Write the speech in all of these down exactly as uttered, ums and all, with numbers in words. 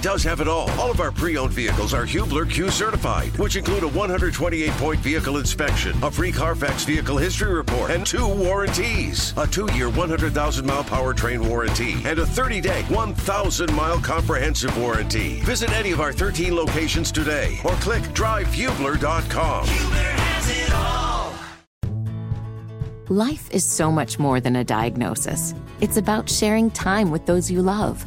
does have it all. All of our pre-owned vehicles are Hubler Q certified, which include a one hundred twenty-eight point vehicle inspection, a free Carfax vehicle history report, and two warranties. A two-year, one hundred thousand mile powertrain warranty, and a thirty day, one thousand mile comprehensive warranty. Visit any of our thirteen locations today, or click drive hubler dot com. Hubler has it all. Life is so much more than a diagnosis. It's about sharing time with those you love,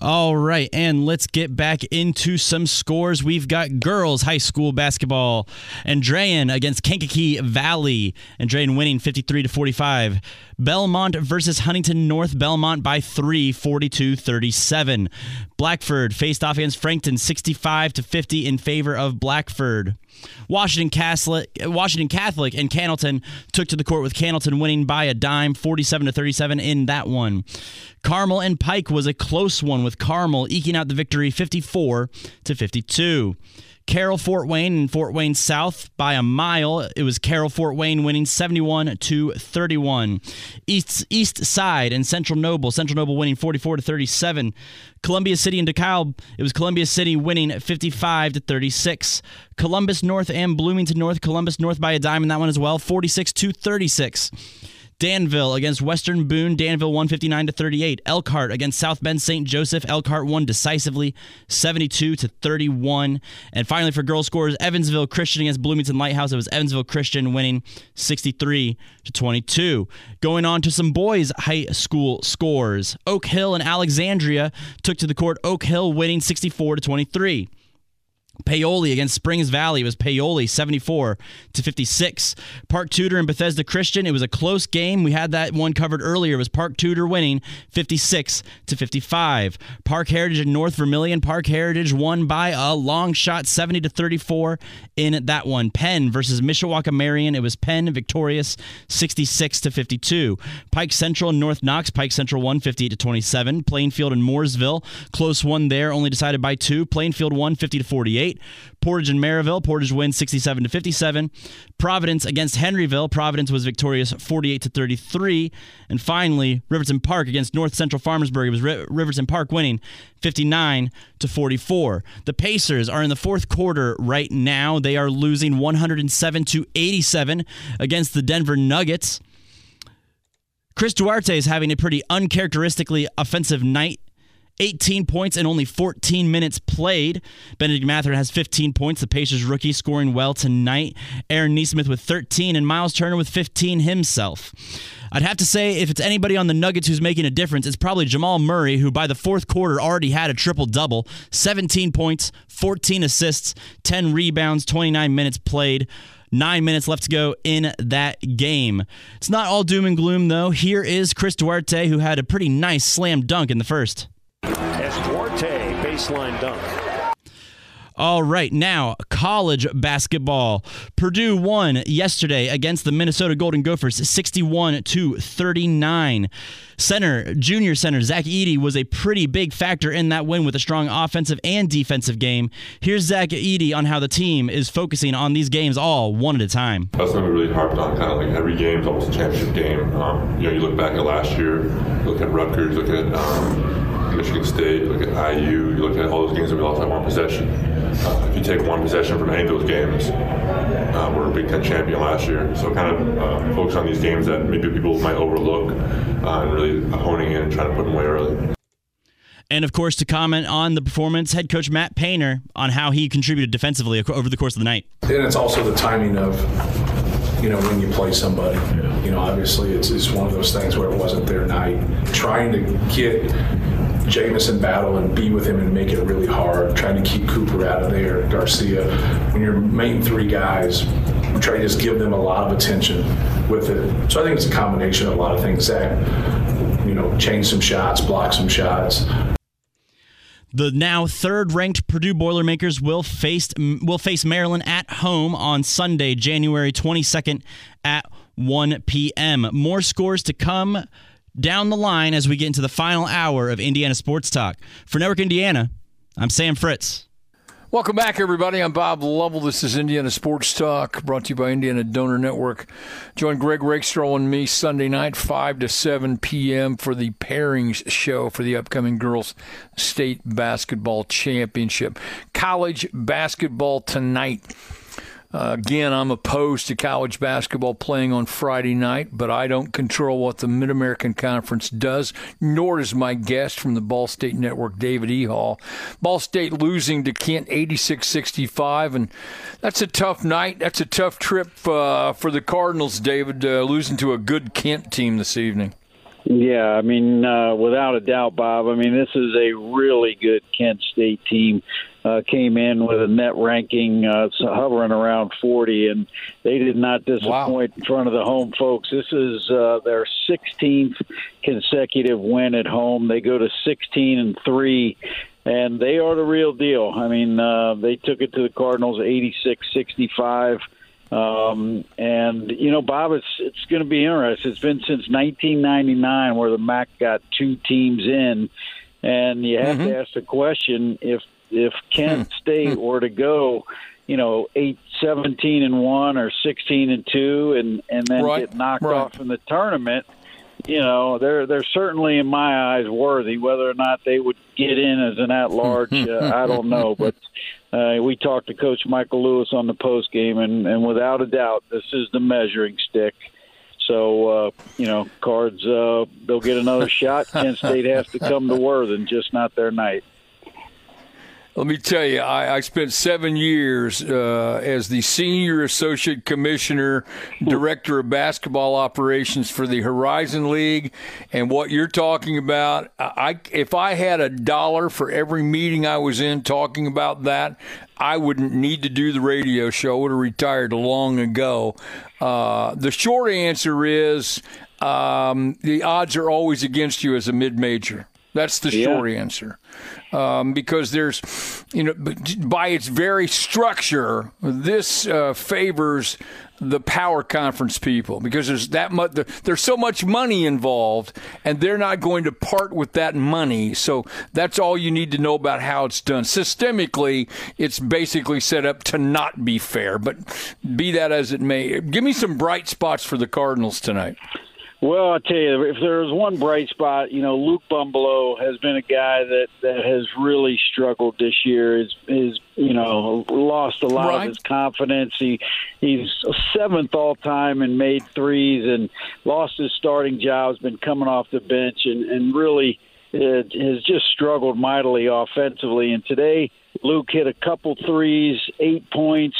All right, and let's get back into some scores. We've got girls high school basketball. Andrean against Kankakee Valley. Andrean winning fifty-three to forty-five. Belmont versus Huntington North. Belmont by three, forty-two thirty-seven. Blackford faced off against Frankton, sixty-five to fifty in favor of Blackford. Washington Catholic, Washington Catholic and Candleton took to the court with Candleton winning by a dime, forty-seven to thirty-seven in that one. Carmel and Pike was a close one, with Carmel eking out the victory, fifty-four to fifty-two. Carroll Fort Wayne and Fort Wayne South by a mile. It was Carroll Fort Wayne winning seventy-one to thirty-one. East East Side and Central Noble. Central Noble winning forty-four to thirty-seven. Columbia City and DeKalb. It was Columbia City winning fifty-five to thirty-six. Columbus North and Bloomington North. Columbus North by a dime in that one as well, forty-six to thirty-six. Danville against Western Boone. Danville won fifty-nine to thirty-eight. Elkhart against South Bend Saint Joseph. Elkhart won decisively, seventy-two to thirty-one. And finally, for girls' scores, Evansville Christian against Bloomington Lighthouse. It was Evansville Christian winning sixty-three to twenty-two. Going on to some boys' high school scores, Oak Hill and Alexandria took to the court. Oak Hill winning sixty-four to twenty-three. Paoli against Springs Valley. It was Paoli, seventy-four to fifty-six. Park Tudor and Bethesda Christian. It was a close game. We had that one covered earlier. It was Park Tudor winning fifty-six to fifty-five. Park Heritage and North Vermilion. Park Heritage won by a long shot, seventy to thirty-four in that one. Penn versus Mishawaka Marion. It was Penn victorious, sixty-six to fifty-two. Pike Central and North Knox. Pike Central won fifty-eight to twenty-seven. Plainfield and Mooresville. Close one there, only decided by two. Plainfield won fifty to forty-eight. Portage and Maryville. Portage wins sixty-seven to fifty-seven. Providence against Henryville. Providence was victorious forty-eight to thirty-three. And finally, Riverton Park against North Central Farmersburg. It was Ri- Riverton Park winning fifty-nine to forty-four. The Pacers are in the fourth quarter right now. They are losing one hundred seven to eighty-seven against the Denver Nuggets. Chris Duarte is having a pretty uncharacteristically offensive night. eighteen points and only fourteen minutes played. Benedict Mathurin has fifteen points. The Pacers rookie scoring well tonight. Aaron Nesmith with thirteen and Miles Turner with fifteen himself. I'd have to say, if it's anybody on the Nuggets who's making a difference, it's probably Jamal Murray, who by the fourth quarter already had a triple-double. seventeen points, fourteen assists, ten rebounds, twenty-nine minutes played. Nine minutes left to go in that game. It's not all doom and gloom, though. Here is Chris Duarte, who had a pretty nice slam dunk in the first. As Duarte, baseline dunk. All right, now college basketball. Purdue won yesterday against the Minnesota Golden Gophers, sixty-one to thirty-nine. Center, junior center Zach Edey was a pretty big factor in that win with a strong offensive and defensive game. Here's Zach Edey on how the team is focusing on these games all one at a time. That's something we really harped on, kind of like every game is almost a championship game. Um, you know, you look back at last year, look at Rutgers, look at um, Michigan State, look at I U, you look at all those games that we lost by one possession. Uh, if you take one possession from any of those games, uh, we're a Big Ten champion last year. So kind of uh, focus on these games that maybe people might overlook uh, and really honing in and trying to put them away early. And, of course, to comment on the performance, head coach Matt Painter on how he contributed defensively over the course of the night. And it's also the timing of, you know, when you play somebody. Yeah. You know, obviously it's, it's one of those things where it wasn't their night. Trying to get Jameis in battle and be with him and make it really hard, trying to keep Cooper out of there, Garcia. When your main three guys, we try to just give them a lot of attention with it. So I think it's a combination of a lot of things that, you know, change some shots, block some shots. The now third-ranked Purdue Boilermakers will face will face Maryland at home on Sunday, January twenty-second at one p.m. More scores to come down the line as we get into the final hour of Indiana Sports Talk. For Network Indiana, I'm Sam Fritz. Welcome back, everybody. I'm Bob Lovell. This is Indiana Sports Talk, brought to you by Indiana Donor Network. Join Greg Rakestraw and me Sunday night, five to seven p.m. for the pairings show for the upcoming Girls State Basketball Championship. College basketball tonight. Uh, again, I'm opposed to college basketball playing on Friday night, but I don't control what the Mid-American Conference does, nor does my guest from the Ball State Network, David E. Hall. Ball State losing to Kent eighty-six sixty-five, and that's a tough night. That's a tough trip uh, for the Cardinals, David, uh, losing to a good Kent team this evening. Yeah, I mean, uh, without a doubt, Bob. I mean, this is a really good Kent State team. Uh, came in with a net ranking uh, hovering around forty, and they did not disappoint. Wow. In front of the home folks. This is uh, their sixteenth consecutive win at home. They go to sixteen and three, and they are the real deal. I mean, uh, they took it to the Cardinals eighty-six sixty-five. Um, and, you know, Bob, it's, it's going to be interesting. It's been since nineteen ninety-nine where the M A C got two teams in, and you have mm-hmm. to ask the question, if If Kent State were to go, you know, eight, seventeen and one or sixteen and two, and and then right, get knocked right. off in the tournament, you know, they're they're certainly in my eyes worthy. Whether or not they would get in as an at-large, uh, I don't know. But uh, we talked to Coach Michael Lewis on the postgame, and and without a doubt, this is the measuring stick. So, uh, you know, Cards, uh, they'll get another shot. Kent State has to come to Worthing, just not their night. Let me tell you, I, I spent seven years uh, as the Senior Associate Commissioner, Director of Basketball Operations for the Horizon League. And what you're talking about, I, if I had a dollar for every meeting I was in talking about that, I wouldn't need to do the radio show. I would have retired long ago. Uh, the short answer is um, the odds are always against you as a mid-major. That's the short yeah. answer, um, because there's, you know, by its very structure, this uh, favors the power conference people, because there's that much, there's so much money involved, and they're not going to part with that money. So that's all you need to know about how it's done. Systemically, it's basically set up to not be fair, but be that as it may. Give me some bright spots for the Cardinals tonight. Well, I'll tell you, if there's one bright spot, you know, Luke Bumbelow has been a guy that, that has really struggled this year. Is is you know, lost a lot right. of his confidence. He he's seventh all time in made threes and lost his starting job. Has been coming off the bench and and really it has just struggled mightily offensively. And today, Luke hit a couple threes, eight points,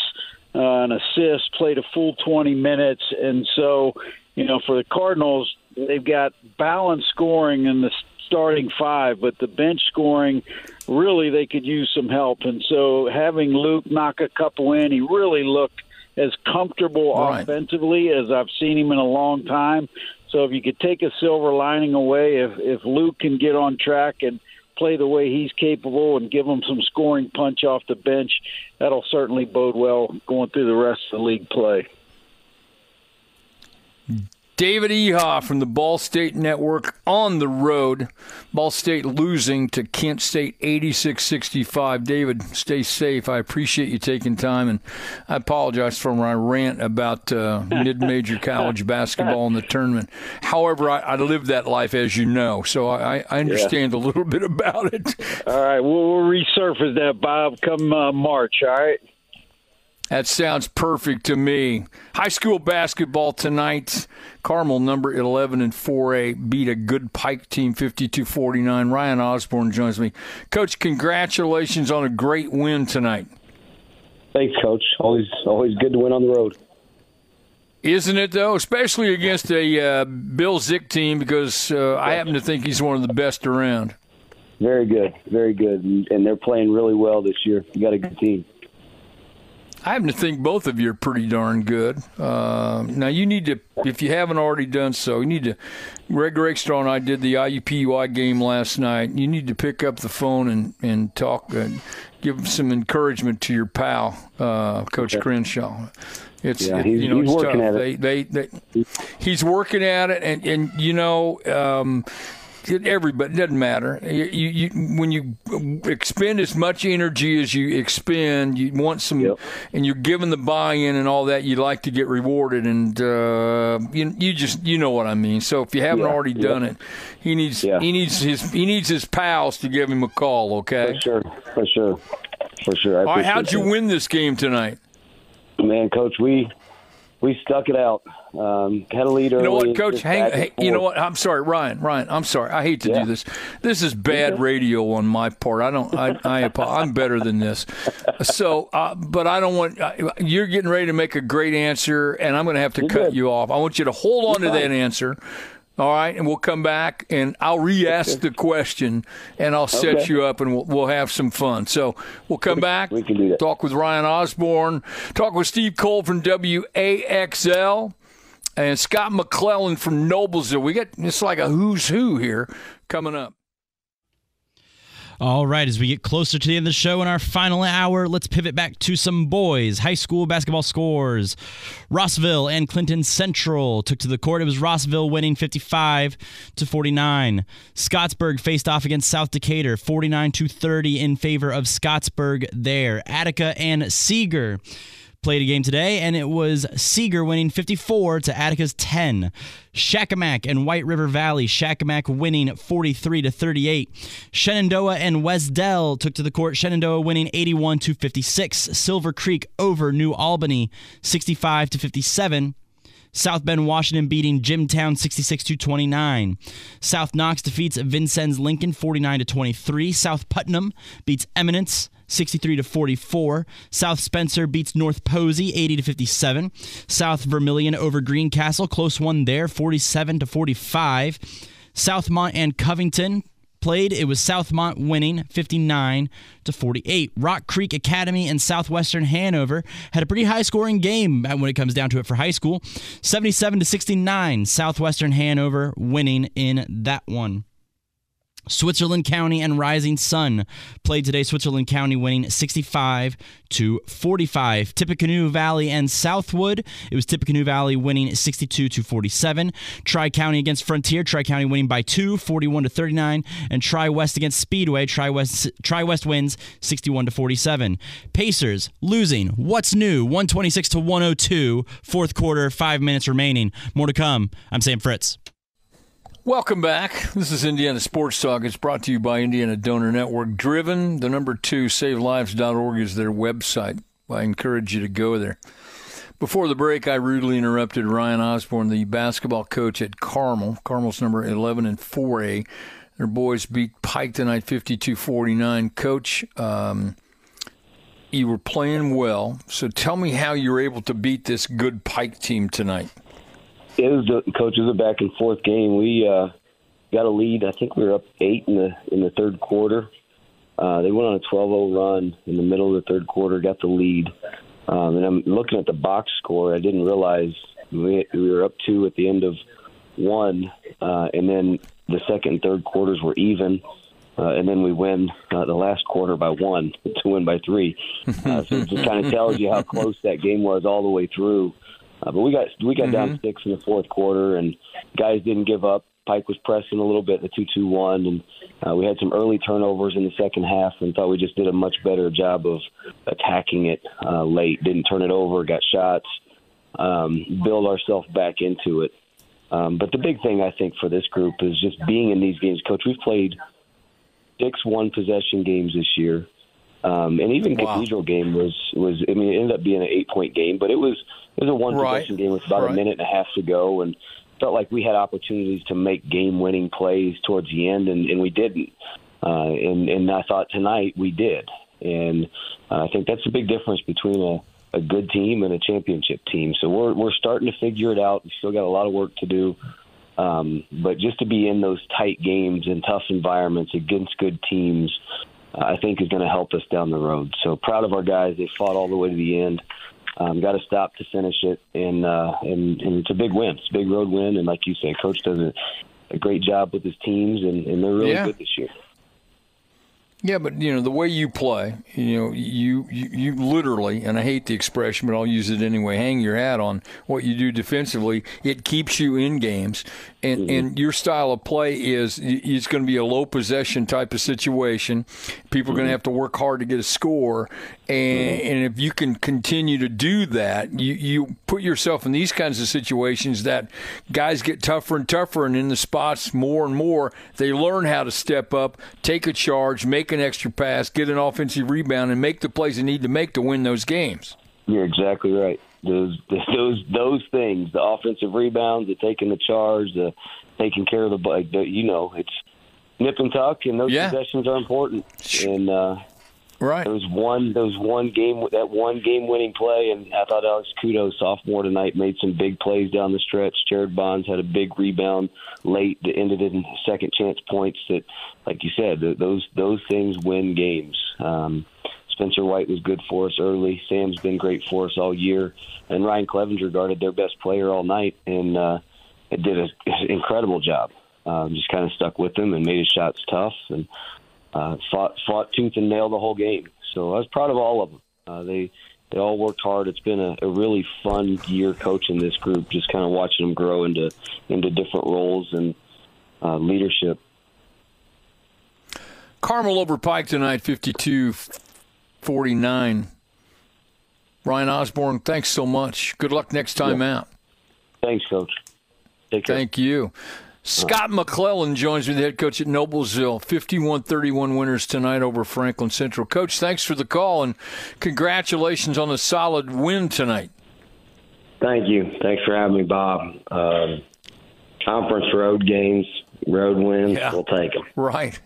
uh, an assist, played a full twenty minutes, and so. You know, for the Cardinals, they've got balanced scoring in the starting five, but the bench scoring, really, they could use some help. And so having Luke knock a couple in, he really looked as comfortable right. offensively as I've seen him in a long time. So if you could take a silver lining away, if, if Luke can get on track and play the way he's capable and give him some scoring punch off the bench, that'll certainly bode well going through the rest of the league play. David Eha from the Ball State Network on the road. Ball State losing to Kent State eighty-six sixty-five. David, stay safe. I appreciate you taking time, and I apologize for my rant about uh, mid-major college basketball in the tournament. However, I, I lived that life, as you know, so I, I understand yeah. a little bit about it. All right, we'll, we'll resurface that, Bob, come uh, March, all right? That sounds perfect to me. High school basketball tonight. Carmel, number eleven and four A, beat a good Pike team, fifty-two forty-nine. Ryan Osborne joins me. Coach, congratulations on a great win tonight. Thanks, Coach. Always, always good to win on the road. Isn't it, though? Especially against a uh, Bill Zick team, because uh, I happen to think he's one of the best around. Very good, very good. And they're playing really well this year. You got a good team. I happen to think both of you are pretty darn good. Uh, now, you need to, if you haven't already done so, you need to, Greg Rakestraw and I did the I U P U I game last night. You need to pick up the phone and, and talk, uh, give some encouragement to your pal, uh, Coach okay. Crenshaw. It's, yeah, it, he's, you know, he's it's working tough. at it. They, they, they, he's working at it, and, and you know, um, everybody, it doesn't matter. You, you, when you expend as much energy as you expend, you want some, yep. and you're given the buy-in and all that, you like to get rewarded, and uh, you, you just, you know what I mean. So if you haven't yeah, already yep. done it, he needs, yeah. he needs his, he needs his pals to give him a call. Okay, for sure, for sure, for sure. I all right, how'd you that. win this game tonight? Man, Coach, we we stuck it out. Um, had a lead early. You know what, Coach? Hang, hey, you know what? I'm sorry, Ryan. Ryan, I'm sorry. I hate to yeah. do this. This is bad radio on my part. I don't. I. I I'm better than this. So, uh, but I don't want. Uh, you're getting ready to make a great answer, and I'm going to have to you're cut good. you off. I want you to hold on you're to fine. that answer. All right, and we'll come back, and I'll re-ask the question, and I'll set okay. you up, and we'll, we'll have some fun. So we'll come back, we can do that. Talk with Ryan Osborne, talk with Steve Cole from W A X L, and Scott McClellan from Noblesville. We got it's like a who's who here coming up. All right, as we get closer to the end of the show in our final hour, let's pivot back to some boys. High school basketball scores. Rossville and Clinton Central took to the court. It was Rossville winning fifty-five to forty-nine. Scottsburg faced off against South Decatur, forty-nine to thirty in favor of Scottsburg there. Attica and Seeger played a game today, and it was Seeger winning fifty-four to Attica's ten. Shackamack and White River Valley. Shackamack winning forty-three to thirty-eight. Shenandoah and West Dell took to the court. Shenandoah winning eighty-one to fifty-six. Silver Creek over New Albany, sixty-five to fifty-seven. South Bend, Washington beating Jimtown sixty-six to twenty-nine. South Knox defeats Vincennes Lincoln forty-nine to twenty-three. South Putnam beats Eminence sixty-three to forty-four. South Spencer beats North Posey eighty to fifty-seven. South Vermilion over Greencastle, close one there, forty-seven to forty-five. Southmont and Covington played. It was Southmont winning fifty-nine to forty-eight. Rock Creek Academy and Southwestern Hanover had a pretty high-scoring game when it comes down to it for high school, seventy-seven to sixty-nine. Southwestern Hanover winning in that one. Switzerland County and Rising Sun played today. Switzerland County winning sixty-five to forty-five. Tippecanoe Valley and Southwood. It was Tippecanoe Valley winning sixty-two to forty-seven. Tri-County against Frontier. Tri-County winning by two, forty-one to thirty-nine. And Tri-West against Speedway. Tri-West, Tri-West wins sixty-one to forty-seven. Pacers losing. What's new? one twenty-six to one oh two. Fourth quarter, five minutes remaining. More to come. I'm Sam Fritz. Welcome back. This is Indiana Sports Talk. It's brought to you by Indiana Donor Network. Driven, the number two, save lives dot org is their website. I encourage you to go there. Before the break, I rudely interrupted Ryan Osborne, the basketball coach at Carmel. Carmel's number eleven and four A. Their boys beat Pike tonight fifty-two forty-nine. Coach, um, you were playing well, so tell me how you were able to beat this good Pike team tonight. It was the coaches a back and forth game. We uh, got a lead. I think we were up eight in the in the third quarter. Uh, they went on a twelve oh run in the middle of the third quarter, got the lead. Um, and I'm looking at the box score. I didn't realize we, we were up two at the end of one, uh, and then the second and third quarters were even, uh, and then we win uh, the last quarter by one to win by three. Uh, so it just kind of tells you how close that game was all the way through. Uh, but we got we got mm-hmm. down six in the fourth quarter, and guys didn't give up. Pike was pressing a little bit, the two two one, and uh, we had some early turnovers in the second half and thought we just did a much better job of attacking it uh, late. Didn't turn it over, got shots, um, build ourselves back into it. Um, but the big thing, I think, for this group is just being in these games. Coach, we've played six one-possession games this year, um, and even wow. Cathedral game was, was – I mean, it ended up being an eight-point game, but it was – it was a one-possession right. game with about right. a minute and a half to go, and felt like we had opportunities to make game-winning plays towards the end, and, and we didn't. Uh, and, and I thought tonight we did. And uh, I think that's a big difference between a, a good team and a championship team. So we're we're starting to figure it out. We've still got a lot of work to do. Um, but just to be in those tight games and tough environments against good teams, uh, I think is going to help us down the road. So proud of our guys. They fought all the way to the end. Um, got to stop to finish it, and, uh, and and it's a big win. It's a big road win, and like you say, Coach does a, a great job with his teams, and, and they're really yeah. good this year. Yeah, but, you know, the way you play, you know, you, you, you literally, and I hate the expression, but I'll use it anyway, hang your hat on what you do defensively. It keeps you in games, and, mm-hmm. and your style of play is it's going to be a low possession type of situation. People are going to have to work hard to get a score, and, mm-hmm. and if you can continue to do that, you, you put yourself in these kinds of situations that guys get tougher and tougher, and in the spots more and more, they learn how to step up, take a charge, make an extra pass, get an offensive rebound, and make the plays they need to make to win those games. You're exactly right. Those those those things, the offensive rebounds, the taking the charge, the taking care of the ball, you know, it's nip and tuck, and those yeah. possessions are important. And uh, right, there was one, there was one game, that one game-winning play, and I thought Alex Kudo, sophomore tonight, made some big plays down the stretch. Jared Bonds had a big rebound late that ended in second chance points that, like you said, those those things win games. Um, Spencer White was good for us early. Sam's been great for us all year. And Ryan Clevenger guarded their best player all night, and uh, it did an incredible job. Um, just kind of stuck with him and made his shots tough, and uh, fought, fought tooth and nail the whole game. So I was proud of all of them. Uh, they they all worked hard. It's been a, a really fun year coaching this group, just kind of watching them grow into, into different roles and uh, leadership. Carmel over Pike tonight, fifty-two forty-nine. Ryan Osborne, thanks so much. Good luck next time yeah. out. Thanks, Coach. Take care. Thank you. Scott McClellan joins me, the head coach at Noblesville. fifty-one thirty-one winners tonight over Franklin Central. Coach, thanks for the call, and congratulations on a solid win tonight. Thank you. Thanks for having me, Bob. Um, conference road games, road wins, yeah. we'll take them. Right.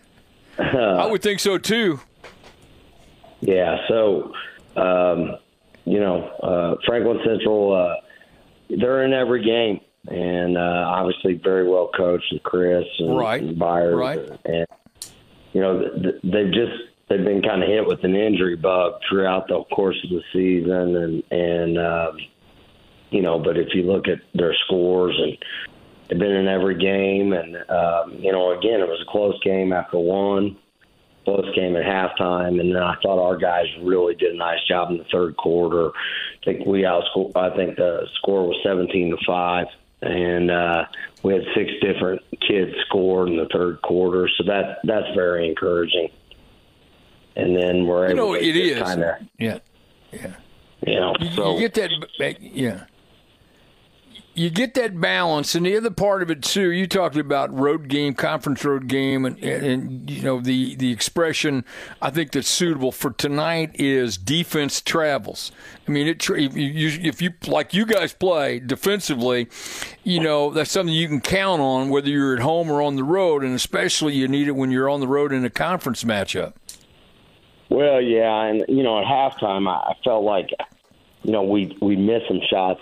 Uh, I would think so, too. Yeah, so, um, you know, uh, Franklin Central, uh, they're in every game. And uh, obviously very well coached with Chris and, right. and Byers. Right. And, you know, they've just they've been kind of hit with an injury bug throughout the course of the season. And, and uh, you know, but if you look at their scores, and they've been in every game. And, um, you know, again, it was a close game after one, close game at halftime. And then I thought our guys really did a nice job in the third quarter. I think we outscored, I think the score was seventeen to five. And uh, we had six different kids score in the third quarter, so that that's very encouraging. And then we're able, you know, to it is kind of yeah, yeah, you know, you, so. you get that yeah, you get that balance, and the other part of it too. You talked about road game, conference road game, and and, and you know the the expression I think that's suitable for tonight is defense travels. I mean, it, if, you, if you like you guys play defensively, you know, that's something you can count on whether you're at home or on the road, and especially you need it when you're on the road in a conference matchup. Well, yeah, and, you know, at halftime I felt like, you know, we, we missed some shots,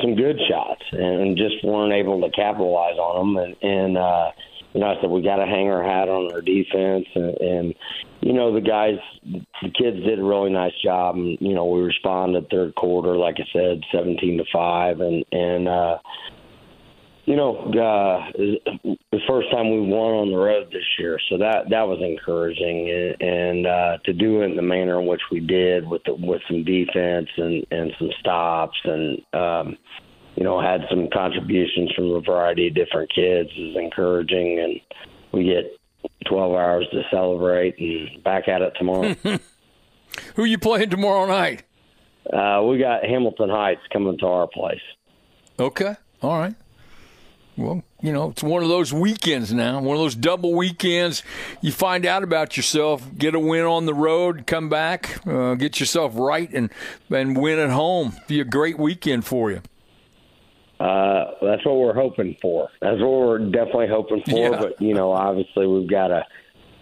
some good shots, and just weren't able to capitalize on them. And, and uh, you know, I said we got to hang our hat on our defense, and, and you know, the guys, the kids did a really nice job. And, you know, we responded third quarter, like I said, seventeen to five. And, and uh, you know, uh, the first time we won on the road this year. So that, that was encouraging. And, and uh, to do it in the manner in which we did with the, with some defense and, and some stops and, um, you know, had some contributions from a variety of different kids is encouraging. And we get twelve hours to celebrate, and back at it tomorrow. Who are you playing tomorrow night? Uh, we got Hamilton Heights coming to our place. Okay. All right. Well, you know, it's one of those weekends now, one of those double weekends. You find out about yourself, get a win on the road, come back, uh, get yourself right, and, and win at home. Be a great weekend for you. Uh, that's what we're hoping for. That's what we're definitely hoping for. Yeah. But, you know, obviously we've got to,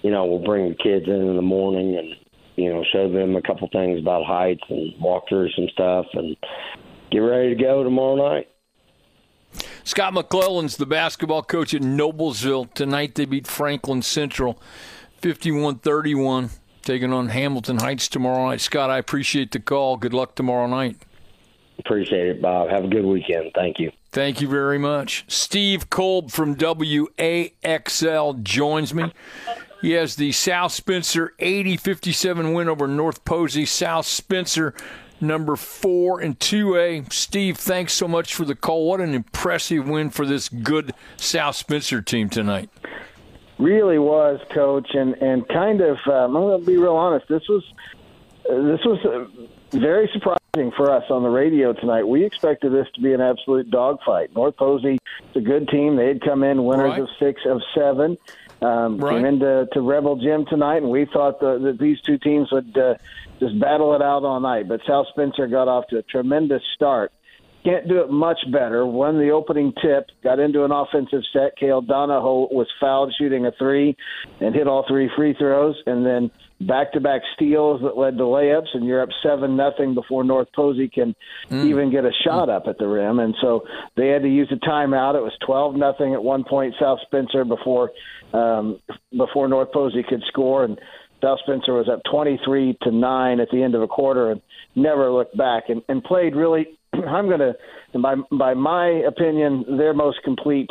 you know, we'll bring the kids in in the morning and, you know, show them a couple things about Heights and walk through some stuff and get ready to go tomorrow night. Scott McClellan's the basketball coach at Noblesville. Tonight they beat Franklin Central fifty-one thirty-one. taking on Hamilton Heights tomorrow night. Scott, I appreciate the call. Good luck tomorrow night. Appreciate it, Bob. Have a good weekend. Thank you. Thank you very much. Steve Kolb from W A X L joins me. He has the South Spencer eighty fifty-seven win over North Posey. South Spencer, number four in two A. Steve, thanks so much for the call. What an impressive win for this good South Spencer team tonight. Really was, Coach, and, and kind of, um, I'm going to be real honest, this was, this was very surprising for us on the radio tonight. We expected this to be an absolute dogfight. North Posey is a good team. They had come in winners right. of six, of seven. Um, right. Came into to Rebel Gym tonight, and we thought the, that these two teams would uh, just battle it out all night. But South Spencer got off to a tremendous start. Can't do it much better. Won the opening tip, got into an offensive set. Cale Donahoe was fouled shooting a three and hit all three free throws, and then back-to-back steals that led to layups, and you're up seven nothing before North Posey can mm. even get a shot up at the rim. And so they had to use a timeout. It was twelve nothing at one point, South Spencer, before um, before North Posey could score, and South Spencer was up twenty-three to nine at the end of a quarter and never looked back, and, and played really – I'm going to, by, by my opinion, they're most complete.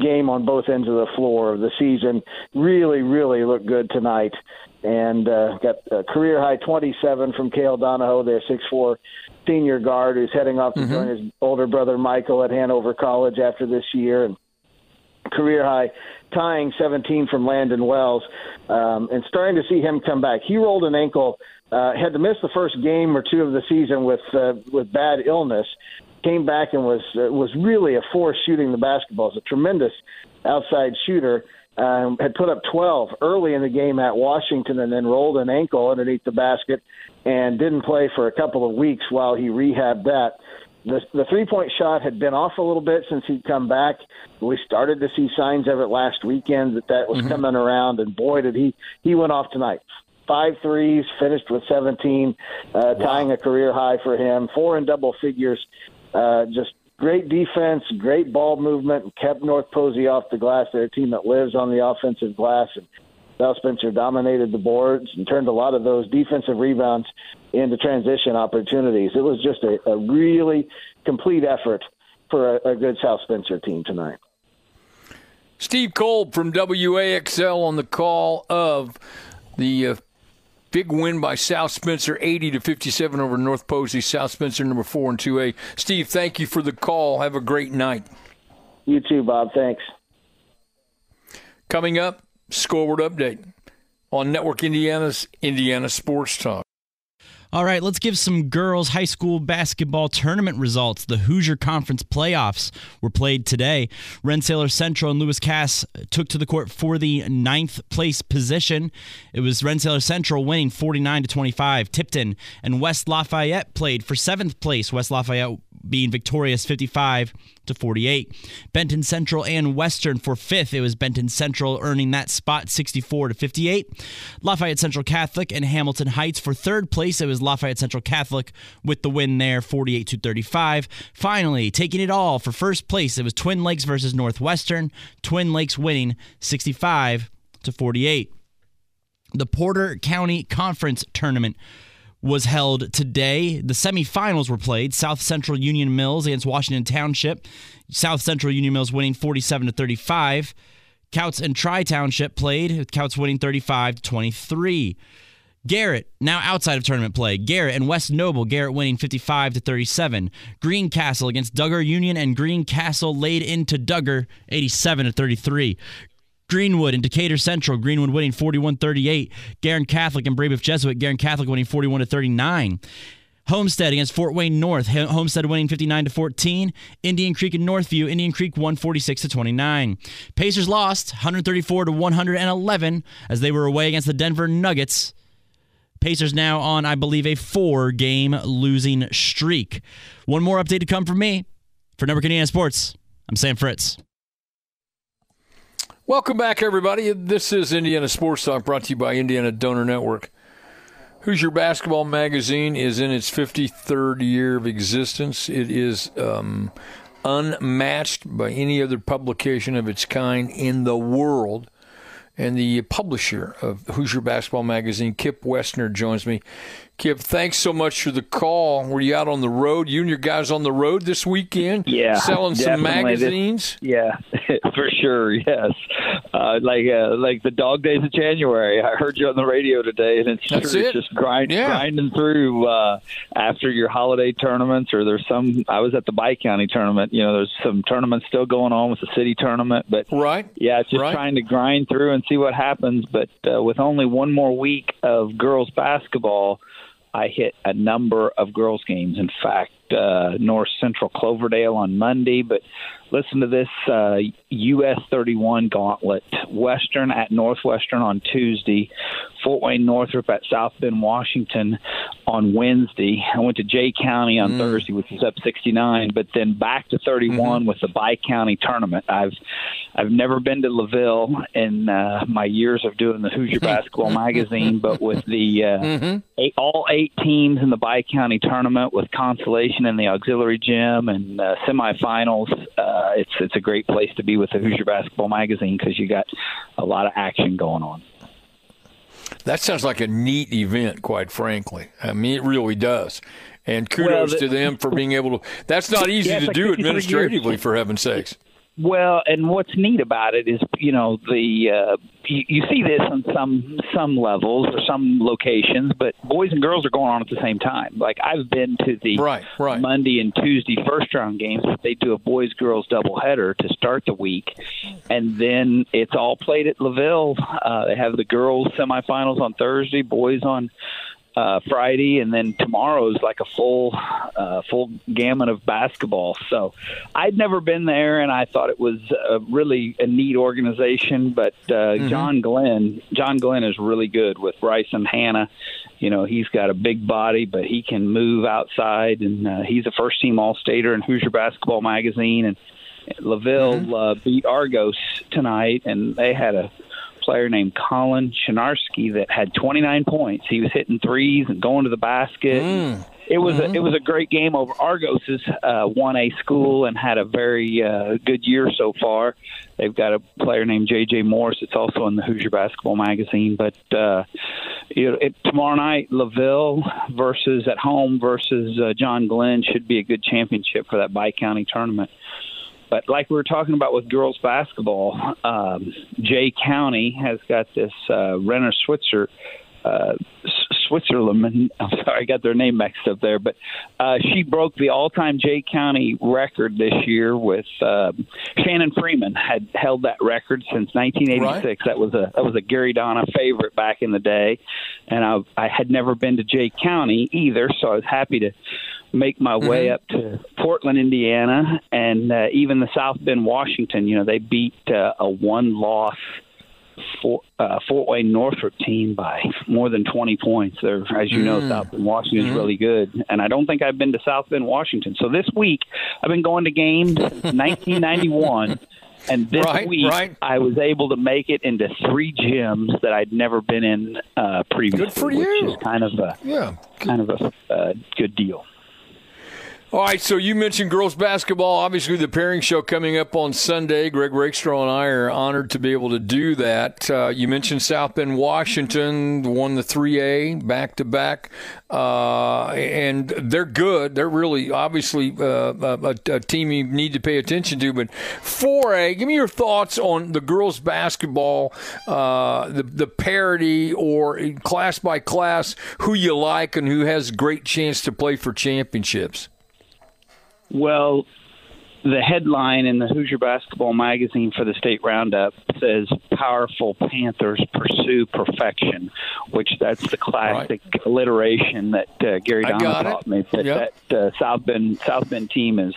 Game on both ends of the floor of the season really, really looked good tonight. And uh, got a career-high twenty-seven from Cale Donahoe, their six foot four senior guard, who's heading off to mm-hmm. join his older brother Michael at Hanover College after this year. And career-high tying seventeen from Landon Wells. Um, and starting to see him come back. He rolled an ankle. Uh, had to miss the first game or two of the season with uh, with bad illness. Came back and was uh, was really a force shooting the basketballs. A tremendous outside shooter. Um, had put up twelve early in the game at Washington, and then rolled an ankle underneath the basket and didn't play for a couple of weeks while he rehabbed that. The, the three-point shot had been off a little bit since he'd come back. We started to see signs of it last weekend that that was mm-hmm. coming around, and boy, did he he went off tonight. Five threes, finished with seventeen, uh, wow. tying a career high for him. Four in double figures. Uh, just great defense, great ball movement, and kept North Posey off the glass. They're a team that lives on the offensive glass. And South Spencer dominated the boards and turned a lot of those defensive rebounds into transition opportunities. It was just a, a really complete effort for a, a good South Spencer team tonight. Steve Kolb from W A X L on the call of the uh, big win by South Spencer, eighty to fifty-seven over North Posey. South Spencer, number four in two A. Steve, thank you for the call. Have a great night. You too, Bob. Thanks. Coming up, scoreboard update on Network Indiana's Indiana Sports Talk. All right, let's give some girls high school basketball tournament results. The Hoosier Conference playoffs were played today. Rensselaer Central and Lewis Cass took to the court for the ninth place position. It was Rensselaer Central winning forty-nine to twenty-five. Tipton and West Lafayette played for seventh place. West Lafayette being victorious fifty-five to forty-eight. Benton Central and Western for fifth. It was Benton Central earning that spot sixty-four to fifty-eight. Lafayette Central Catholic and Hamilton Heights for third place. It was Lafayette Central Catholic with the win there forty-eight to thirty-five. Finally, taking it all for first place, it was Twin Lakes versus Northwestern. Twin Lakes winning sixty-five to forty-eight. The Porter County Conference Tournament was held today. The semifinals were played. South Central Union Mills against Washington Township. South Central Union Mills winning forty-seven to thirty-five. Couts and Tri-Township played. Couts winning thirty-five to twenty-three. Garrett, now outside of tournament play. Garrett and West Noble. Garrett winning fifty-five to thirty-seven. Greencastle against Duggar Union, and Greencastle laid into Duggar eighty-seven to thirty-three. Greenwood and Decatur Central. Greenwood winning forty-one to thirty-eight. Garin Catholic and Brebeuf Jesuit. Garin Catholic winning forty-one to thirty-nine. Homestead against Fort Wayne North. Homestead winning fifty-nine to fourteen. Indian Creek and Northview. Indian Creek won forty-six to twenty-nine. Pacers lost one thirty-four to one eleven as they were away against the Denver Nuggets Pacers now on, I believe, a four-game losing streak. One more update to come from me. For Network Indiana Sports, I'm Sam Fritz. Welcome back, everybody. This is Indiana Sports Talk, brought to you by Indiana Donor Network. Hoosier Basketball Magazine is in its fifty-third year of existence. It is um, unmatched by any other publication of its kind in the world. And the publisher of Hoosier Basketball Magazine, Kip Westner, joins me. Kip, thanks so much for the call. Were you out on the road? You and your guys on the road this weekend? Yeah, selling definitely. Some magazines? This, yeah, for sure, yes. Uh, like uh, like the dog days of January. I heard you on the radio today, and it's That's true, it. just grind, yeah. grinding through uh, after your holiday tournaments, or there's some – I was at the Bi-County tournament. You know, there's some tournaments still going on with the city tournament. But, right. yeah, it's just right. trying to grind through and see what happens. But uh, with only one more week of girls basketball – I hit a number of girls' games. In fact, uh, North Central Cloverdale on Monday. But listen to this uh, U S thirty-one gauntlet. Western at Northwestern on Tuesday. Fort Wayne Northrop at South Bend, Washington on Wednesday. I went to Jay County on mm. Thursday, which was up sixty-nine. But then back to thirty-one mm-hmm. with the Bi-County tournament. I've I've never been to LaVille in uh, my years of doing the Hoosier Basketball Magazine, but with the uh, mm-hmm. eight, all eight teams in the Bi-County tournament with consolation in the auxiliary gym and uh, semifinals, uh, it's it's a great place to be with the Hoosier Basketball Magazine because you got a lot of action going on. That sounds like a neat event, quite frankly. I mean, it really does. And kudos well, the, to them for being able to – that's not easy yeah, to like do administratively, for heaven's sakes. Well, and what's neat about it is, you know, the uh, you, you see this on some some levels or some locations, but boys and girls are going on at the same time. Like I've been to the right, right. Monday and Tuesday first round games. They do a boys girls doubleheader to start the week, and then it's all played at LaVille. Uh, they have the girls semifinals on Thursday, boys on Uh, Friday, and then tomorrow's like a full uh, full gamut of basketball. So I'd never been there, and I thought it was a really a neat organization. But uh, mm-hmm. John Glenn, John Glenn is really good with Bryson Hanna. You know, he's got a big body, but he can move outside, and uh, he's a first-team All-Stater in Hoosier Basketball Magazine. And LaVille mm-hmm. uh, beat Argos tonight, and they had a player named Colin Shinarski that had twenty-nine points. He was hitting threes and going to the basket. Mm. It was mm-hmm. a, it was a great game over Argos's uh, one A school and had a very uh, good year so far. They've got a player named J J Morris. It's also in the Hoosier Basketball Magazine. But uh, you know, it, tomorrow night, LaVille versus at home versus uh, John Glenn should be a good championship for that Bi-County tournament. But like we were talking about with girls basketball, um, Jay County has got this uh, Renner Switzer, uh, Switzerland. I'm sorry, I got their name mixed up there. But uh, she broke the all-time Jay County record this year with uh, Shannon Freeman had held that record since nineteen eighty-six. Right. That was a that was a Gary Donna favorite back in the day. And I, I had never been to Jay County either, so I was happy to make my way mm-hmm. up to Portland, Indiana, and uh, even the South Bend, Washington. You know, they beat uh, a one-loss for, uh, Fort Wayne Northrop team by more than twenty points. They're, as you mm-hmm. know, South Bend, Washington is mm-hmm. really good, and I don't think I've been to South Bend, Washington. So this week, I've been going to games since nineteen ninety-one. And this right, week, right. I was able to make it into three gyms that I'd never been in uh, previously. Good for you. Which is kind of a, yeah. kind of a uh, good deal. All right, so you mentioned girls basketball. Obviously, the pairing show coming up on Sunday. Greg Rakestraw and I are honored to be able to do that. Uh, you mentioned South Bend, Washington, won the three A back-to-back, uh, and they're good. They're really, obviously, uh, a, a team you need to pay attention to. But four A, give me your thoughts on the girls basketball, uh, the, the parity or class-by-class, who you like and who has great chance to play for championships. Well, the headline in the Hoosier Basketball Magazine for the State Roundup says, "Powerful Panthers Pursue Perfection," which that's the classic right. alliteration that uh, Gary Donald taught me. That, yep. that uh, South Bend, South Bend team is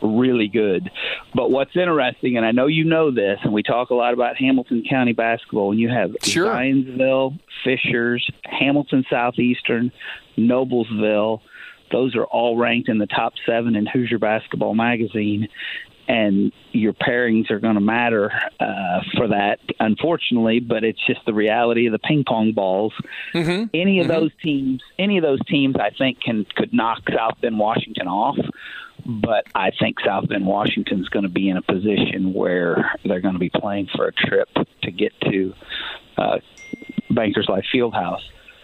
really good. But what's interesting, and I know you know this, and we talk a lot about Hamilton County basketball, and you have sure. Zionsville, Fishers, Hamilton Southeastern, Noblesville. Those are all ranked in the top seven in Hoosier Basketball Magazine, and your pairings are going to matter uh, for that, unfortunately, but it's just the reality of the ping pong balls. Mm-hmm. Any of mm-hmm. those teams, any of those teams, I think, can could knock South Bend, Washington off. But I think South Bend, Washington's going to be in a position where they're going to be playing for a trip to get to uh, Bankers Life Fieldhouse.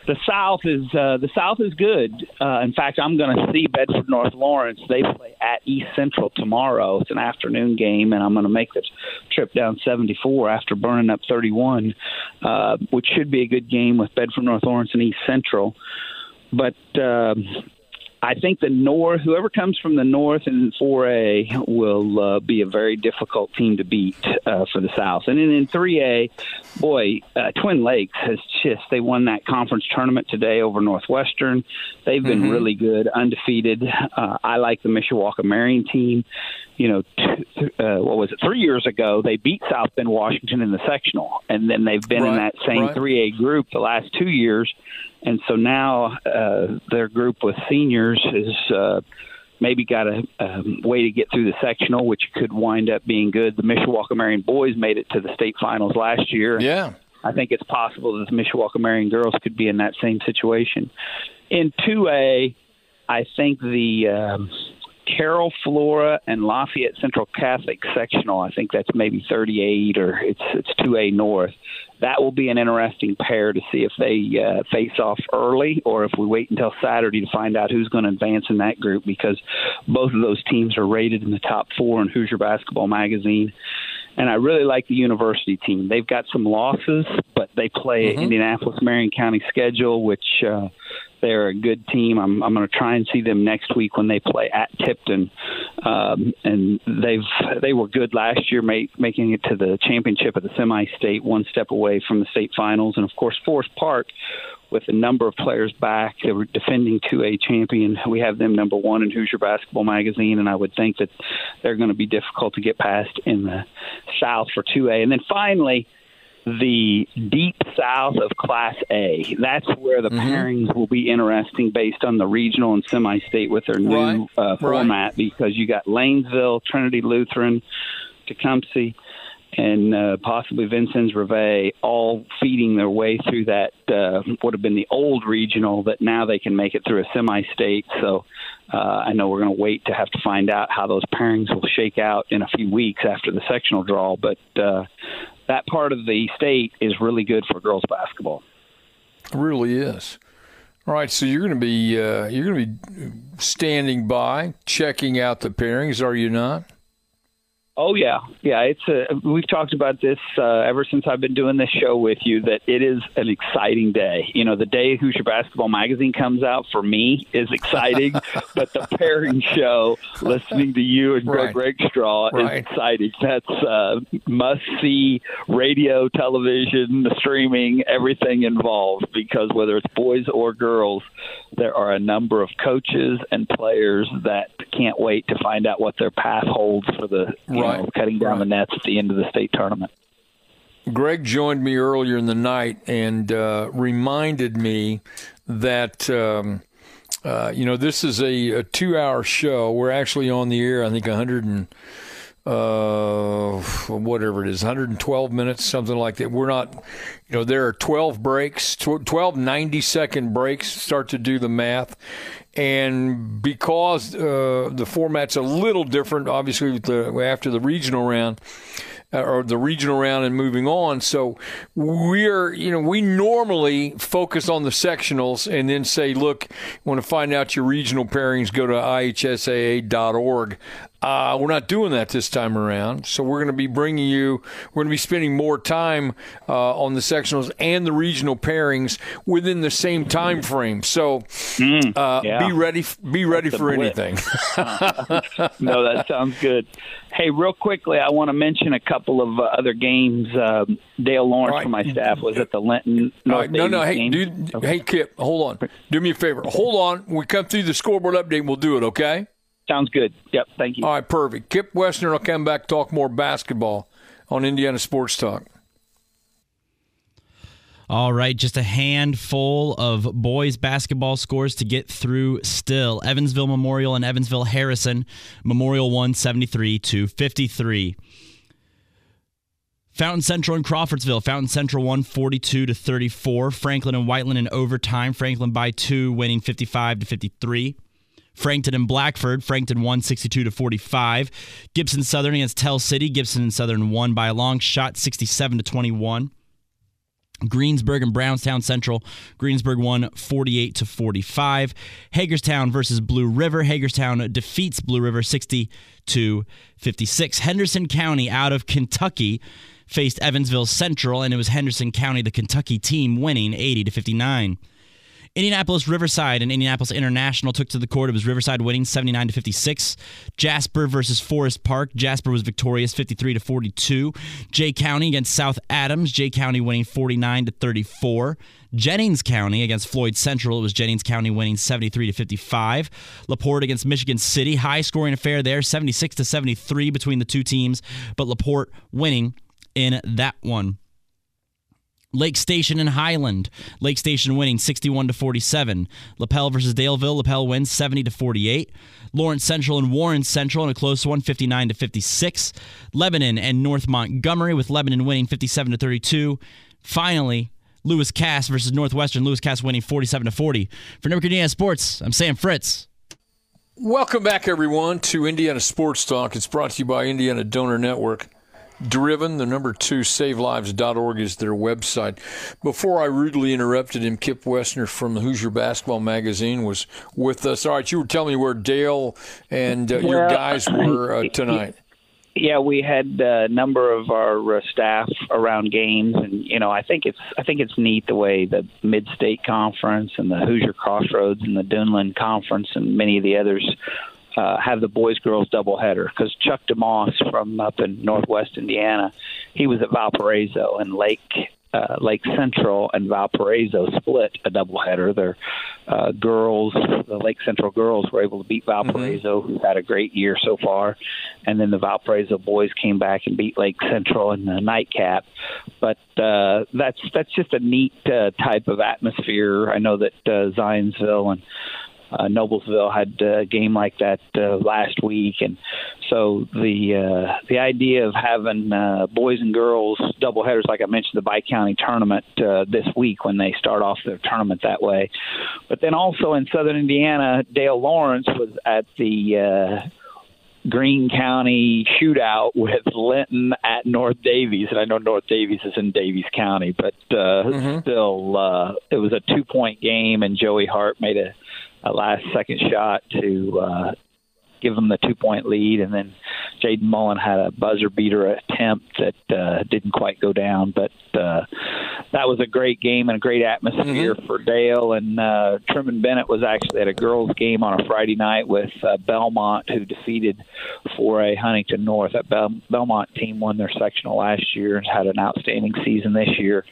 The South is uh, the South is good. Uh, in fact, I'm going to see Bedford North Lawrence. They play at East Central tomorrow. It's an afternoon game, and I'm going to make the trip down seventy-four after burning up thirty-one, uh, which should be a good game with Bedford North Lawrence and East Central. But uh, I think the North, whoever comes from the North in four A, will uh, be a very difficult team to beat uh, for the South. And then in three A, boy, uh, Twin Lakes has just, they won that conference tournament today over Northwestern. They've been mm-hmm. really good, undefeated. Uh, I like the Mishawaka Marion team. You know, t- uh, what was it, three years ago, they beat South Bend, Washington in the sectional. And then they've been right, in that same right. three A group the last two years. And so now uh, their group with seniors is uh, maybe got a um, way to get through the sectional, which could wind up being good. The Mishawaka Marion boys made it to the state finals last year. Yeah, I think it's possible that the Mishawaka Marion girls could be in that same situation. In two A, I think the um, Carroll, Flora, and Lafayette Central Catholic sectional, I think that's maybe thirty-eight or it's it's two A North. That will be an interesting pair to see if they uh, face off early or if we wait until Saturday to find out who's going to advance in that group, because both of those teams are rated in the top four in Hoosier Basketball Magazine. And I really like the university team. They've got some losses, but they play mm-hmm. Indianapolis Marion County schedule, which uh, they're a good team. I'm, I'm going to try and see them next week when they play at Tipton. Um, and they've they were good last year, make, making it to the championship at the semi-state, one step away from the state finals. And, of course, Forest Park, with a number of players back, they were defending two A champion. We have them number one in Hoosier Basketball Magazine, and I would think that they're going to be difficult to get past in the South for two A. And then finally, the deep South of Class A. That's where the mm-hmm. pairings will be interesting based on the regional and semi-state with their new right. uh, format, right. because you got Lanesville, Trinity Lutheran, Tecumseh, and uh, possibly Vincennes Reveille, all feeding their way through that uh, would have been the old regional, but now they can make it through a semi-state. So uh, I know we're going to wait to have to find out how those pairings will shake out in a few weeks after the sectional draw. But uh, that part of the state is really good for girls basketball. It really is. All right, so you're going to be uh, you're going to be standing by, checking out the pairings, are you not? Oh, yeah. Yeah, it's a, we've talked about this uh, ever since I've been doing this show with you, that it is an exciting day. You know, the day Hoosier Basketball Magazine comes out, for me, is exciting. But the pairing show, listening to you and Greg right. Rakestraw, right. is exciting. That's uh, must-see radio, television, the streaming, everything involved. Because whether it's boys or girls, there are a number of coaches and players that can't wait to find out what their path holds for the right. – You know, cutting down right. the nets at the end of the state tournament. Greg joined me earlier in the night and uh, reminded me that, um, uh, you know, this is a, a two-hour show. We're actually on the air, I think, one hundred and uh, whatever it is, one hundred twelve minutes, something like that. We're not, you know, there are twelve breaks, twelve ninety-second breaks, start to do the math. And because uh, the format's a little different, obviously, with the, after the regional round uh, or the regional round and moving on. So we're, you know, we normally focus on the sectionals and then say, look, you want to find out your regional pairings, go to I H S A A dot org. Uh, we're not doing that this time around. So we're going to be bringing you, we're going to be spending more time uh, on the sectionals and the regional pairings within the same time frame. So mm, uh, yeah. be ready, be ready That's for anything. No, that sounds good. Hey, real quickly, I want to mention a couple of uh, other games. Uh, Dale Lawrence right. from my staff was at the Linton North right. No, no, hey, dude, okay. hey, Kip, hold on. Do me a favor. Hold on. When we come through the scoreboard update, we'll do it, okay? Sounds good. Yep, thank you. All right, perfect. Kip Westner will come back, talk more basketball on Indiana Sports Talk. All right, just a handful of boys basketball scores to get through still. Evansville Memorial and Evansville Harrison. Memorial won seventy-three to fifty-three. Fountain Central and Crawfordsville. Fountain Central won forty-two to thirty-four. Franklin and Whiteland in overtime. Franklin by two, winning fifty-five to fifty-three. Frankton and Blackford. Frankton won sixty-two to forty-five. Gibson Southern against Tell City. Gibson and Southern won by a long shot, sixty-seven to twenty-one. Greensburg and Brownstown Central. Greensburg won forty-eight to forty-five. Hagerstown versus Blue River. Hagerstown defeats Blue River sixty to fifty-six. Henderson County out of Kentucky faced Evansville Central, and it was Henderson County, the Kentucky team, winning eighty to fifty-nine. Indianapolis Riverside and Indianapolis International took to the court. It was Riverside winning seventy-nine to fifty-six. Jasper versus Forest Park. Jasper was victorious fifty-three to forty-two. Jay County against South Adams. Jay County winning forty-nine to thirty-four. Jennings County against Floyd Central. It was Jennings County winning seventy-three to fifty-five. LaPorte against Michigan City. High scoring affair there, seventy-six to seventy-three between the two teams, but LaPorte winning in that one. Lake Station and Highland. Lake Station winning sixty-one to forty-seven. Lapel versus Daleville. Lapel wins seventy to forty-eight. Lawrence Central and Warren Central in a close one, fifty-nine to fifty-six. Lebanon and North Montgomery, with Lebanon winning fifty-seven to thirty-two. Finally, Lewis Cass versus Northwestern. Lewis Cass winning forty-seven to forty. For Newark Indiana Sports, I'm Sam Fritz. Welcome back, everyone, to Indiana Sports Talk. It's brought to you by Indiana Donor Network. Driven, the number two, save lives dot org is their website. Before I rudely interrupted him, Kip Westner from the Hoosier Basketball Magazine was with us. All right, you were telling me where Dale and uh, well, your guys were uh, tonight. Yeah, we had a number of our uh, staff around games, and you know, I think it's I think it's neat the way the Mid-State Conference and the Hoosier Crossroads and the Duneland Conference and many of the others Uh, have the boys-girls doubleheader, because Chuck DeMoss from up in Northwest Indiana, he was at Valparaiso, and Lake uh, Lake Central and Valparaiso split a doubleheader. Their uh, girls, the Lake Central girls, were able to beat Valparaiso, mm-hmm. who's had a great year so far, and then the Valparaiso boys came back and beat Lake Central in the nightcap. But uh, that's that's just a neat uh, type of atmosphere. I know that uh, Zionsville and Uh, Noblesville had a game like that uh, last week, and so the uh, the idea of having uh, boys and girls doubleheaders, like I mentioned, the Bi-County tournament uh, this week when they start off their tournament that way. But then also in Southern Indiana, Dale Lawrence was at the uh, Greene County shootout with Linton at North Davies, and I know North Davies is in Davies County, but uh, mm-hmm. still uh, it was a two-point game, and Joey Hart made a A last-second shot to uh, give them the two-point lead, and then Jaden Mullen had a buzzer-beater attempt that uh, didn't quite go down. But uh, that was a great game and a great atmosphere mm-hmm. for Dale. And uh, Truman Bennett was actually at a girls' game on a Friday night with uh, Belmont, who defeated four A Huntington North. That Bel- Belmont team won their sectional last year and had an outstanding season this year.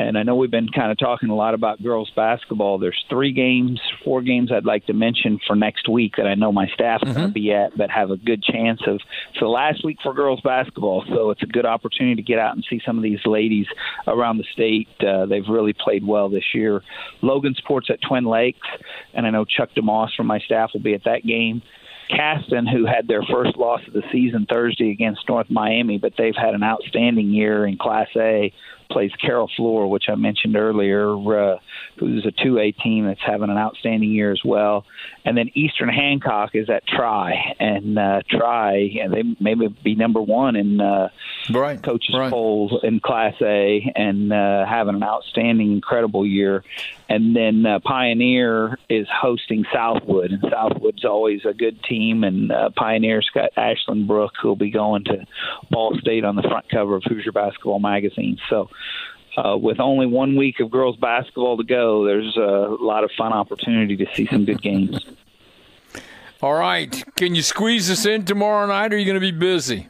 And I know we've been kind of talking a lot about girls basketball. There's three games, four games I'd like to mention for next week that I know my staff's mm-hmm. going to be at, that have a good chance of. It's the last week for girls basketball, so it's a good opportunity to get out and see some of these ladies around the state. Uh, they've really played well this year. Logan Sports at Twin Lakes, and I know Chuck DeMoss from my staff will be at that game. Caston, who had their first loss of the season Thursday against North Miami, but they've had an outstanding year in Class A. plays Carroll Fort, which I mentioned earlier, uh, who's a two A team that's having an outstanding year as well. And then Eastern Hancock is at Tri, and uh, Tri, and they maybe be number one in uh, right. coaches' right. polls in Class A, and uh, having an outstanding, incredible year. And then uh, Pioneer is hosting Southwood, and Southwood's always a good team. And uh, Pioneer's got Ashlyn Brooke, who'll be going to Ball State on the front cover of Hoosier Basketball Magazine. So, uh, with only one week of girls basketball to go, there's a lot of fun opportunity to see some good games. All right, can you squeeze us in tomorrow night, or are you going to be busy?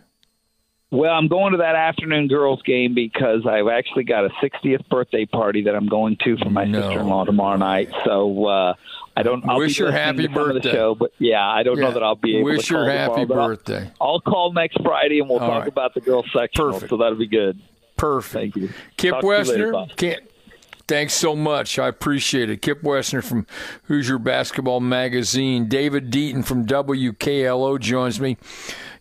Well, I'm going to that afternoon girls game because I've actually got a sixtieth birthday party that I'm going to for my no. sister-in-law tomorrow night. So uh, I don't. I'll wish be your happy birthday. Show, but yeah, I don't yeah. know that I'll be able wish to call your happy tomorrow, birthday. I'll, I'll call next Friday and we'll All talk right. about the girls sectional. Perfect. So that'll be good. Perfect. Thank you, Kip talk Westner. You later, thanks so much. I appreciate it. Kip Westner from Hoosier Basketball Magazine. David Deaton from W K L O joins me.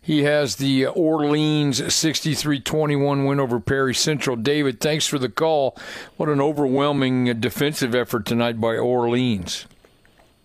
He has the Orleans sixty-three twenty-one win over Perry Central. David, thanks for the call. What an overwhelming defensive effort tonight by Orleans.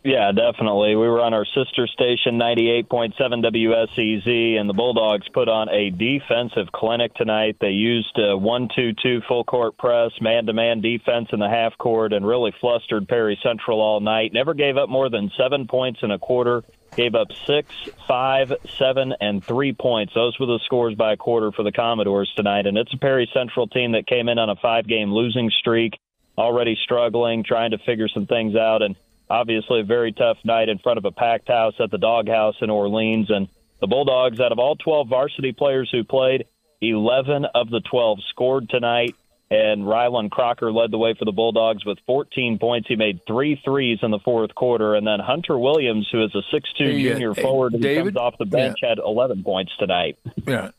Yeah, definitely. We were on our sister station, ninety-eight point seven W S E Z, and the Bulldogs put on a defensive clinic tonight. They used a one two two full-court press, man-to-man defense in the half court, and really flustered Perry Central all night. Never gave up more than seven points in a quarter. Gave up six, five, seven, and three points. Those were the scores by quarter for the Commodores tonight. And it's a Perry Central team that came in on a five-game losing streak, already struggling, trying to figure some things out. And obviously a very tough night in front of a packed house at the Doghouse in Orleans. And the Bulldogs, out of all twelve varsity players who played, eleven of the twelve scored tonight. And Rylan Crocker led the way for the Bulldogs with fourteen points. He made three threes in the fourth quarter. And then Hunter Williams, who is a six two hey, junior hey, forward who David, comes off the bench, yeah. had eleven points tonight. Yeah.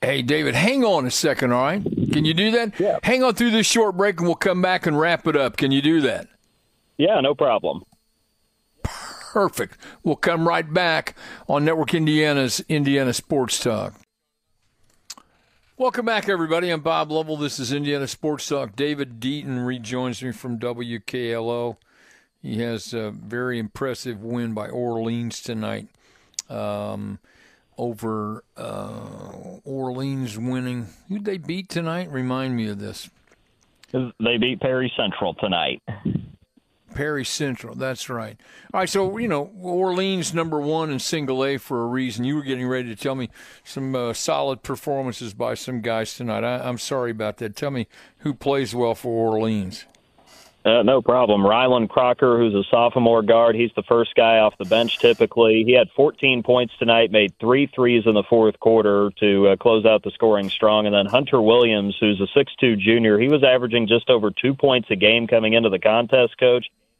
Hey, David, hang on a second, all right? Can you do that? Yeah. Hang on through this short break, and we'll come back and wrap it up. Can you do that? Yeah, no problem. Perfect. We'll come right back on Network Indiana's Indiana Sports Talk. Welcome back, everybody. I'm Bob Lovell. This is Indiana Sports Talk. David Deaton rejoins me from W K L O. He has a very impressive win by Orleans tonight um, over uh, Orleans winning. Who did they beat tonight? Remind me of this. They beat Perry Central tonight. Perry Central, that's right. All right, so, you know, Orleans number one in single A for a reason. You were getting ready to tell me some uh, solid performances by some guys tonight. I, I'm sorry about that. Tell me who plays well for Orleans. Uh, no problem. Rylan Crocker, who's a sophomore guard, he's the first guy off the bench typically. He had fourteen points tonight, made three threes in the fourth quarter to uh, close out the scoring strong. And then Hunter Williams, who's a six two junior, he was averaging just over two points a game coming into the contest, Coach.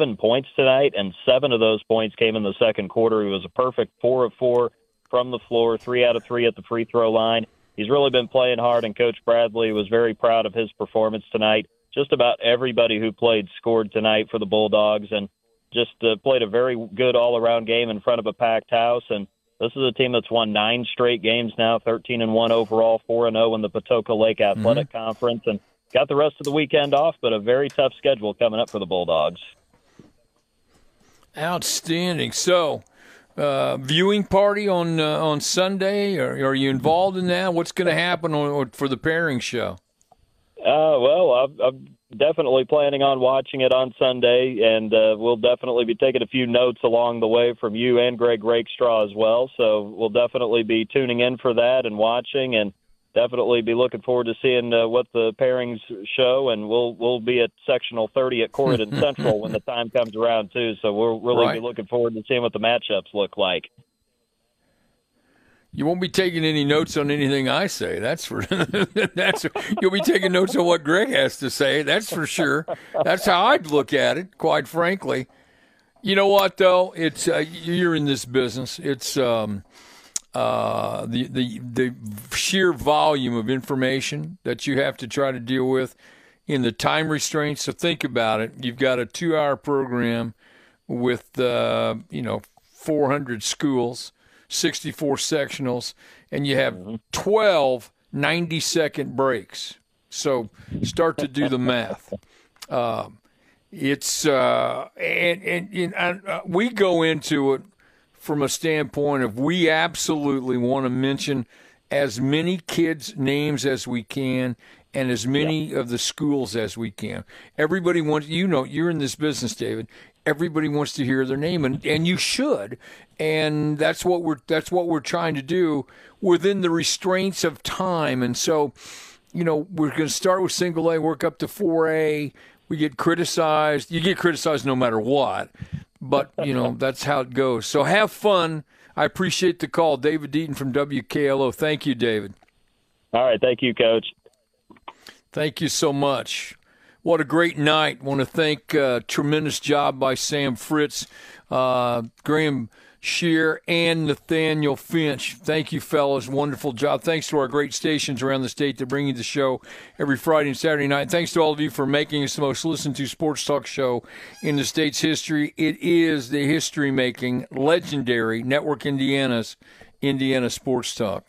Seven points tonight, and seven of those points came in the second quarter. He was a perfect four of four from the floor, three out of three at the free throw line. He's really been playing hard, and Coach Bradley was very proud of his performance tonight. Just about everybody who played scored tonight for the Bulldogs, and just uh, played a very good all-around game in front of a packed house. And this is a team that's won nine straight games now, thirteen and one overall, four and oh in the Patoka Lake Athletic mm-hmm. Conference, and got the rest of the weekend off, but a very tough schedule coming up for the Bulldogs. Outstanding. So, uh, viewing party on uh, on Sunday. Are, are you involved in that? What's going to happen on, for the pairing show? Uh, well, I'm, I'm definitely planning on watching it on Sunday, and uh, we'll definitely be taking a few notes along the way from you and Greg Rakestraw as well. So we'll definitely be tuning in for that and watching, and definitely be looking forward to seeing uh, what the pairings show, and we'll we'll be at sectional thirty at Corridon Central when the time comes around too. So we'll really right. be looking forward to seeing what the matchups look like. You won't be taking any notes on anything I say. That's for that's you'll be taking notes on what Greg has to say. That's for sure. That's how I'd look at it, quite frankly. You know what, though? It's uh, you're in this business. It's um, uh, the the the sheer volume of information that you have to try to deal with, in the time restraints. So think about it. You've got a two-hour program with uh, you know four hundred schools. sixty-four sectionals, and you have twelve ninety-second breaks. So start to do the math. Um, it's uh, and and, and uh, we go into it from a standpoint of we absolutely want to mention as many kids' names as we can and as many yeah. of the schools as we can. Everybody wants, you know, you're in this business, David. Everybody wants to hear their name, and, and you should, and that's what we're that's what we're trying to do within the restraints of time. And so, you know, we're going to start with single A, work up to four A. We get criticized. You get criticized no matter what, but you know that's how it goes. So have fun. I appreciate the call, David Deaton from W K L O. Thank you, David. All right, thank you, Coach. Thank you so much. What a great night. Want to thank uh, tremendous job by Sam Fritz, uh, Graham Shear, and Nathaniel Finch. Thank you, fellas. Wonderful job. Thanks to our great stations around the state that bring you the show every Friday and Saturday night. Thanks to all of you for making us the most listened to sports talk show in the state's history. It is the history-making, legendary Network Indiana's Indiana Sports Talk.